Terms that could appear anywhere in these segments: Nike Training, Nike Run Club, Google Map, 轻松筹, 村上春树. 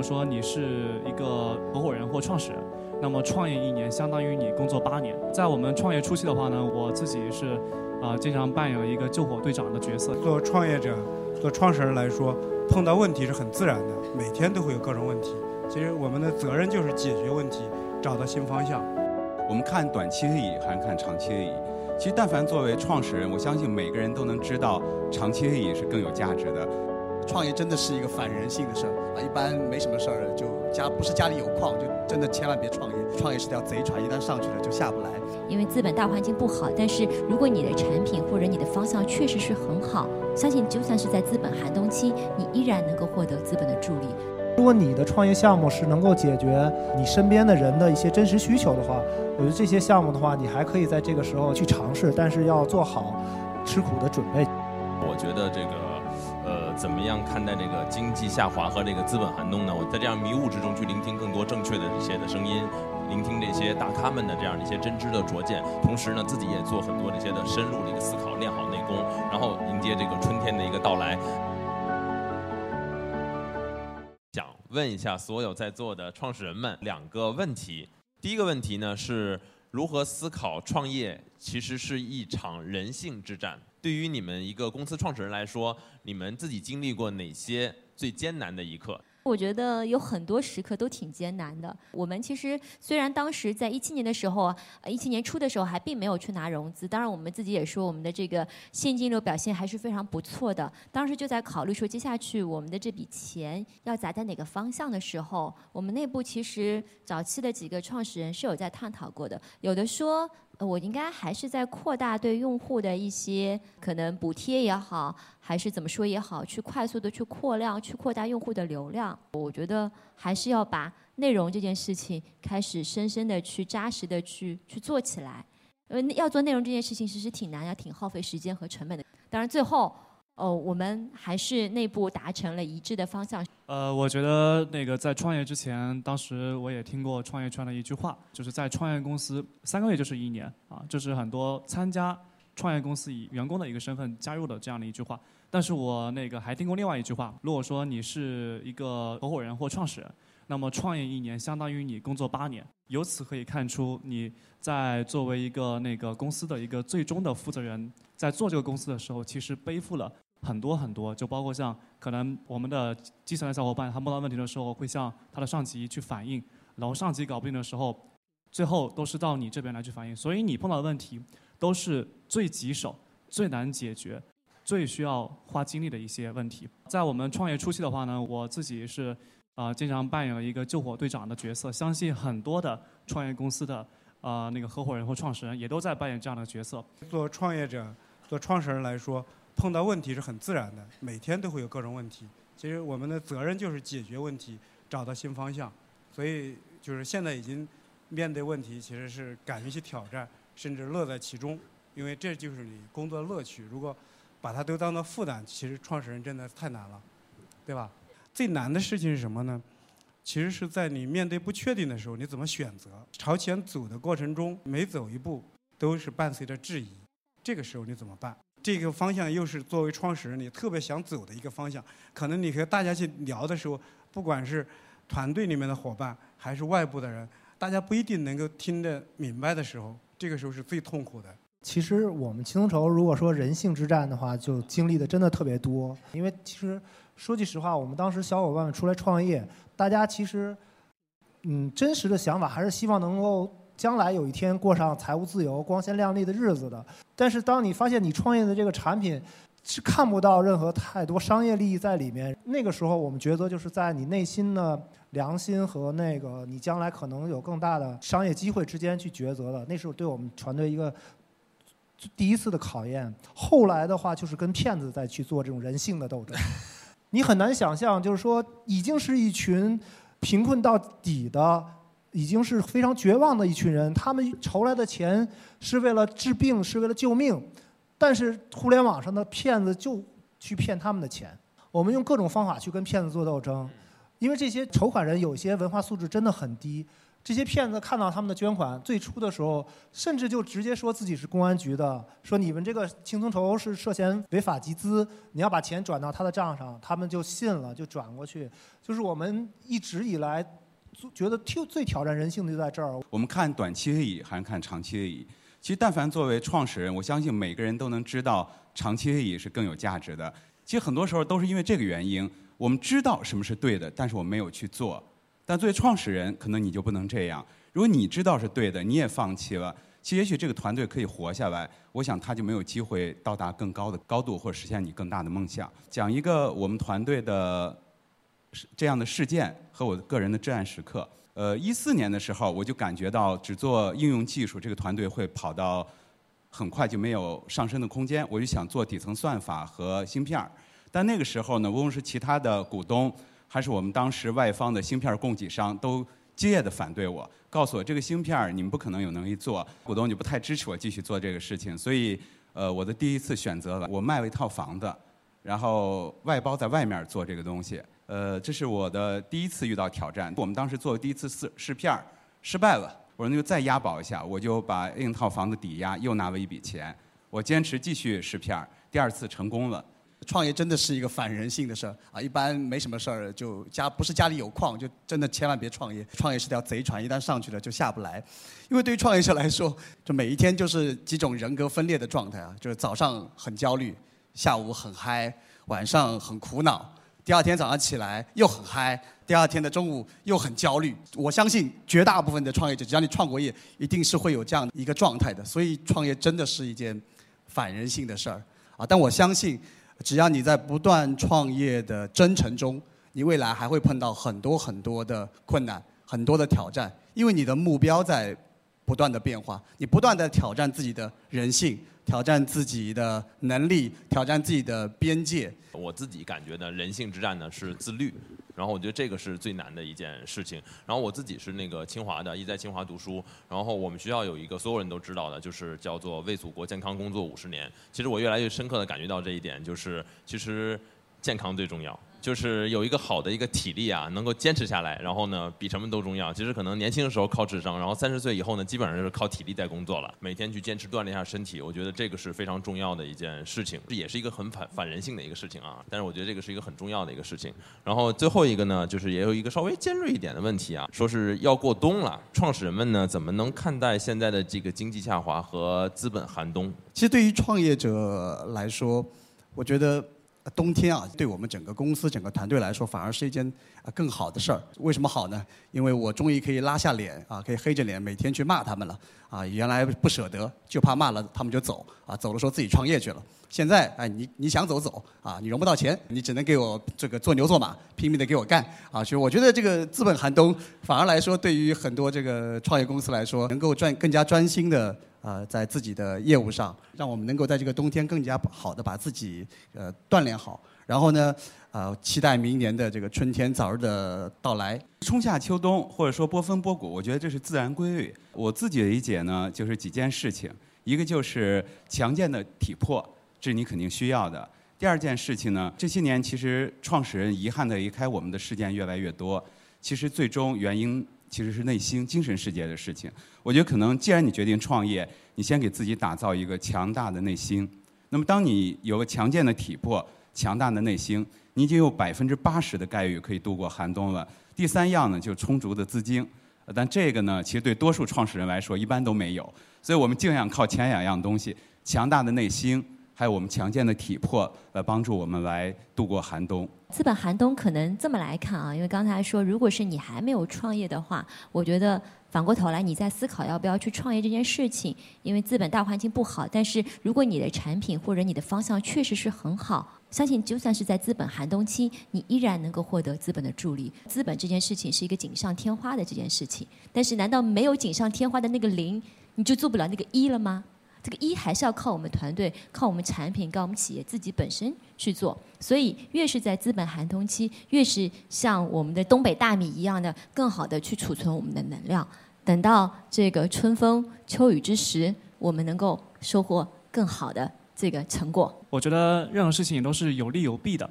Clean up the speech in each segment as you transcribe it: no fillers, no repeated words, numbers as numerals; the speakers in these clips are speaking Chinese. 果说你是一个合伙人或创始人，那么创业1年相当于你工作8年。在我们创业初期的话呢，我自己是经常扮演一个救火队长的角色。做创业者、做创始人来说，碰到问题是很自然的，每天都会有各种问题。其实我们的责任就是解决问题，找到新方向。我们看短期利益还是看长期利益？其实但凡作为创始人，我相信每个人都能知道长期利益是更有价值的。创业真的是一个反人性的事儿啊！一般没什么事儿，就不是家里有矿，就真的千万别创业。创业是条贼船，一旦上去了就下不来。因为资本大环境不好，但是如果你的产品或者你的方向确实是很好，相信就算是在资本寒冬期，你依然能够获得资本的助力。如果你的创业项目是能够解决你身边的人的一些真实需求的话，我觉得这些项目的话，你还可以在这个时候去尝试，但是要做好吃苦的准备。我觉得这个。怎么样看待这个经济下滑和这个资本寒冬呢？我在这样迷雾之中去聆听更多正确的这些的声音，聆听这些大咖们的这样一些真知的拙见，同时呢，自己也做很多这些的深入的一个思考，练好内功，然后迎接这个春天的一个到来。想问一下所有在座的创始人们2个问题。第一个问题呢，是如何思考创业其实是一场人性之战。对于你们一个公司创始人来说，你们自己经历过哪些最艰难的一刻？我觉得有很多时刻都挺艰难的。我们其实虽然当时在17年的时候，17年初的时候还并没有去拿融资，当然我们自己也说我们的这个现金流表现还是非常不错的。当时就在考虑说接下去我们的这笔钱要砸在哪个方向的时候，我们内部其实早期的几个创始人是有在探讨过的，有的说我应该还是在扩大对用户的一些可能补贴也好，还是怎么说也好，去快速的去扩量，去扩大用户的流量。我觉得还是要把内容这件事情开始深深的去扎实的去做起来，因为要做内容这件事情其实挺难，要挺耗费时间和成本的。当然最后我们还是内部达成了一致的方向。我觉得那个在创业之前，当时我也听过创业圈的一句话，就是在创业公司3个月就是1年啊，就是很多参加创业公司以员工的一个身份加入的这样的一句话。但是我那个还听过另外一句话，如果说你是一个合伙人或创始人，那么创业1年相当于你工作8年。由此可以看出，你在作为一个那个公司的一个最终的负责人，在做这个公司的时候，其实背负了很多，就包括像可能我们的基层的小伙伴，他碰到问题的时候会向他的上级去反映，然后上级搞不定的时候，最后都是到你这边来去反映。所以你碰到的问题都是最棘手、最难解决、最需要花精力的一些问题。在我们创业初期的话呢，我自己是经常扮演了一个救火队长的角色，相信很多的创业公司的那个合伙人或创始人也都在扮演这样的角色。做创业者、做创始人来说，碰到问题是很自然的，每天都会有各种问题。其实我们的责任就是解决问题，找到新方向。所以就是现在已经面对问题，其实是敢于去挑战，甚至乐在其中，因为这就是你工作的乐趣。如果把它都当作负担，其实创始人真的太难了，对吧？最难的事情是什么呢？其实是在你面对不确定的时候，你怎么选择？朝前走的过程中，每走一步都是伴随着质疑，这个时候你怎么办？这个方向又是作为创始人你特别想走的一个方向，可能你和大家去聊的时候，不管是团队里面的伙伴还是外部的人，大家不一定能够听得明白的时候，这个时候是最痛苦的。其实我们轻松筹如果说人性之战的话，就经历的真的特别多。因为其实说句实话，我们当时小伙伴们出来创业，大家其实真实的想法还是希望能够将来有一天过上财务自由、光鲜亮丽的日子的。但是当你发现你创业的这个产品是看不到任何太多商业利益在里面，那个时候我们觉得就是在你内心的良心和那个你将来可能有更大的商业机会之间去抉择的，那是对我们团队一个第一次的考验。后来的话就是跟骗子再去做这种人性的斗争。你很难想象，就是说已经是一群贫困到底的，已经是非常绝望的一群人，他们筹来的钱是为了治病，是为了救命，但是互联网上的骗子就去骗他们的钱。我们用各种方法去跟骗子做斗争，因为这些筹款人有些文化素质真的很低，这些骗子看到他们的捐款，最初的时候甚至就直接说自己是公安局的，说你们这个轻松筹是涉嫌违法集资，你要把钱转到他的账上，他们就信了，就转过去。就是我们一直以来觉得最挑战人性的就在这儿。我们看短期利益还是看长期利益？其实但凡作为创始人，我相信每个人都能知道长期利益是更有价值的。其实很多时候都是因为这个原因，我们知道什么是对的，但是我们没有去做。 但作为创始人，可能你就不能这样。如果你知道是对的，你也放弃了，其实也许这个团队可以活下来。我想他就没有机会到达更高的高度，或者实现你更大的梦想。讲一个我们团队的这样的事件和我个人的至暗时刻。14年的时候，我就感觉到只做应用技术这个团队会跑到很快就没有上升的空间。我就想做底层算法和芯片儿。但那个时候呢，无论是其他的股东。 还是我们当时外方的芯片供给商都激烈的反对我，告诉我这个芯片你们不可能有能力做，股东就不太支持我继续做这个事情。所以，我的第一次选择了我卖了一套房子，然后外包在外面做这个东西。这是我的第一次遇到挑战。我们当时做第一次试片失败了，我说那就再押宝一下，我就把另一套房子抵押，又拿了一笔钱。我坚持继续试片，第二次成功了。 创业真的是一个反人性的事儿啊！一般没什么事儿，就不是家里有矿，就真的千万别创业。创业是条贼船，一旦上去了就下不来。因为对于创业者来说，就每一天就是几种人格分裂的状态啊，就是早上很焦虑，下午很嗨，晚上很苦恼，第二天早上起来又很嗨，第二天的中午又很焦虑。我相信绝大部分的创业者，只要你创过业，一定是会有这样一个状态的。所以创业真的是一件反人性的事儿啊！但我相信。 只要你在不断创业的征程中，你未来还会碰到很多的困难，很多的挑战，因为你的目标在不断的变化，你不断的挑战自己的人性，挑战自己的能力，挑战自己的边界。我自己感觉呢，人性之战呢是自律，然后我觉得这个是最难的一件事情。然后我自己是那个清华的，一直在清华读书。然后我们学校有一个所有人都知道的，就是叫做“为祖国健康工作50年”。其实我越来越深刻的感觉到这一点，就是其实健康最重要。 就是有一个好的一个体力啊，能够坚持下来，然后呢，比什么都重要。其实可能年轻的时候靠智商，然后30岁以后呢，基本上就是靠体力在工作了。每天去坚持锻炼一下身体，我觉得这个是非常重要的一件事情，这也是一个很反人性的一个事情啊。但是我觉得这个是一个很重要的一个事情。然后最后一个呢，就是也有一个稍微尖锐一点的问题啊，说是要过冬了，创始人们呢怎么能看待现在的这个经济下滑和资本寒冬？其实对于创业者来说，我觉得。 冬天啊，对我们整个公司、整个团队来说，反而是一件更好的事儿。为什么好呢？因为我终于可以拉下脸啊，可以黑着脸每天去骂他们了啊。原来不舍得，就怕骂了他们就走啊，走的时候自己创业去了。现在哎，你想走啊，你融不到钱，你只能给我这个做牛做马，拼命的给我干啊。所以我觉得这个资本寒冬，反而来说，对于很多这个创业公司来说，能够更加专心的。 在自己的业务上，让我们能够在这个冬天更加好的把自己锻炼好，然后呢，期待明年的这个春天早日的到来。春夏秋冬，或者说波峰波谷，我觉得这是自然规律。我自己的理解呢，就是几件事情，一个就是强健的体魄，这是你肯定需要的。第二件事情呢，这些年其实创始人遗憾的离开我们的事件越来越多，其实最终原因。 其实是内心精神世界的事情。我觉得可能，既然你决定创业，你先给自己打造一个强大的内心。那么，当你有个强健的体魄、强大的内心，你已经有80%的概率可以度过寒冬了。第三样呢，就是充足的资金。但这个呢，其实对多数创始人来说，一般都没有。所以我们尽量靠前2样东西：强大的内心，还有我们强健的体魄，来帮助我们来度过寒冬。 资本寒冬可能这么来看啊，因为刚才说，如果是你还没有创业的话，我觉得反过头来你在思考要不要去创业这件事情，因为资本大环境不好。但是如果你的产品或者你的方向确实是很好，相信就算是在资本寒冬期，你依然能够获得资本的助力。资本这件事情是一个锦上添花的这件事情，但是难道没有锦上添花的那个0，你就做不了那个1了吗？ 这个1还是要靠我们团队、靠我们产品、靠我们企业自己本身去做。所以，越是在资本寒冬期，越是像我们的东北大米一样的，更好的去储存我们的能量。等到这个春风秋雨之时，我们能够收获更好的这个成果。我觉得任何事情也都是有利有弊的。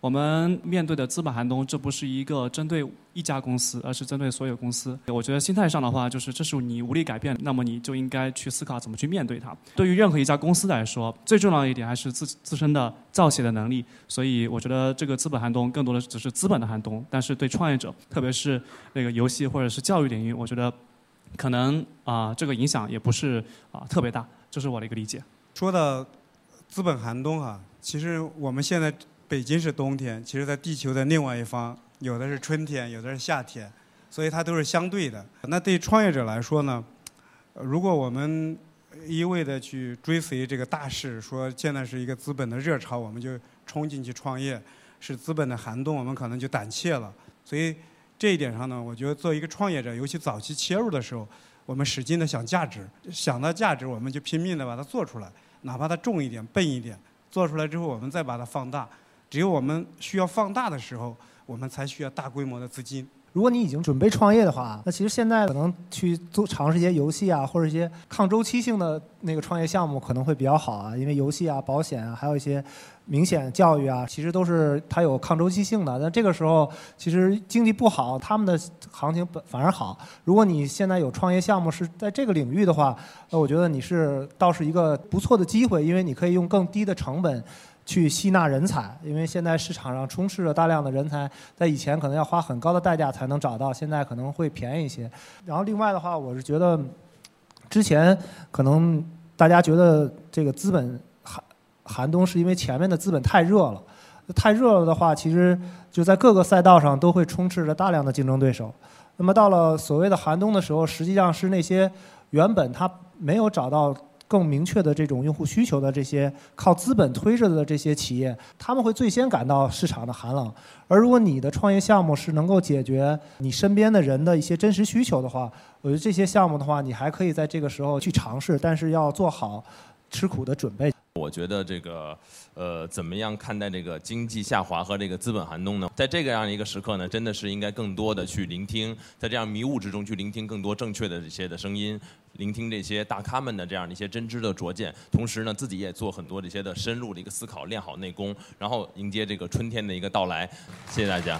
我们面对的资本寒冬，这不是一个针对一家公司，而是针对所有公司。我觉得心态上的话，就是这是你无力改变，那么你就应该去思考怎么去面对它。对于任何一家公司来说，最重要的一点还是自身的造血的能力。所以我觉得这个资本寒冬更多的只是资本的寒冬，但是对创业者，特别是那个游戏或者是教育领域，我觉得可能这个影响也不是特别大，这是我的一个理解。说到资本寒冬其实我们现在北京是冬天，其实在地球的另外一方，有的是春天，有的是夏天，所以它都是相对的。那对创业者来说呢，如果我们一味的去追随这个大势，说现在是一个资本的热潮，我们就冲进去创业，是资本的寒冬，我们可能就胆怯了。所以这一点上呢，我觉得做一个创业者，尤其早期切入的时候，我们使劲的想价值，想到价值我们就拼命的把它做出来，哪怕它重一点、笨一点，做出来之后我们再把它放大。只有我们需要放大的时候，我们才需要大规模的资金。如果你已经准备创业的话，那其实现在可能去尝试一些游戏或者一些抗周期性的那个创业项目可能会比较好因为游戏保险还有一些明显教育其实都是它有抗周期性的。那这个时候其实经济不好，他们的行情反而好。如果你现在有创业项目是在这个领域的话，那我觉得你倒是一个不错的机会，因为你可以用更低的成本去吸纳人才，因为现在市场上充斥着大量的人才，在以前可能要花很高的代价才能找到，现在可能会便宜一些。然后另外的话，我是觉得之前可能大家觉得这个资本寒冬是因为前面的资本太热了，太热了的话，其实就在各个赛道上都会充斥着大量的竞争对手。那么到了所谓的寒冬的时候，实际上是那些原本他没有找到更明确的这种用户需求的这些靠资本推着的这些企业，他们会最先感到市场的寒冷。而如果你的创业项目是能够解决你身边的人的一些真实需求的话，我觉得这些项目的话，你还可以在这个时候去尝试，但是要做好吃苦的准备。我觉得这个怎么样看待这个经济下滑和这个资本寒冬呢？在这个样一个时刻呢，真的是应该更多的去聆听，在这样迷雾之中去聆听更多正确的这些的声音，聆听这些大咖们的这样一些真知的拙见，同时呢自己也做很多这些的深入的一个思考，练好内功，然后迎接这个春天的一个到来。谢谢大家。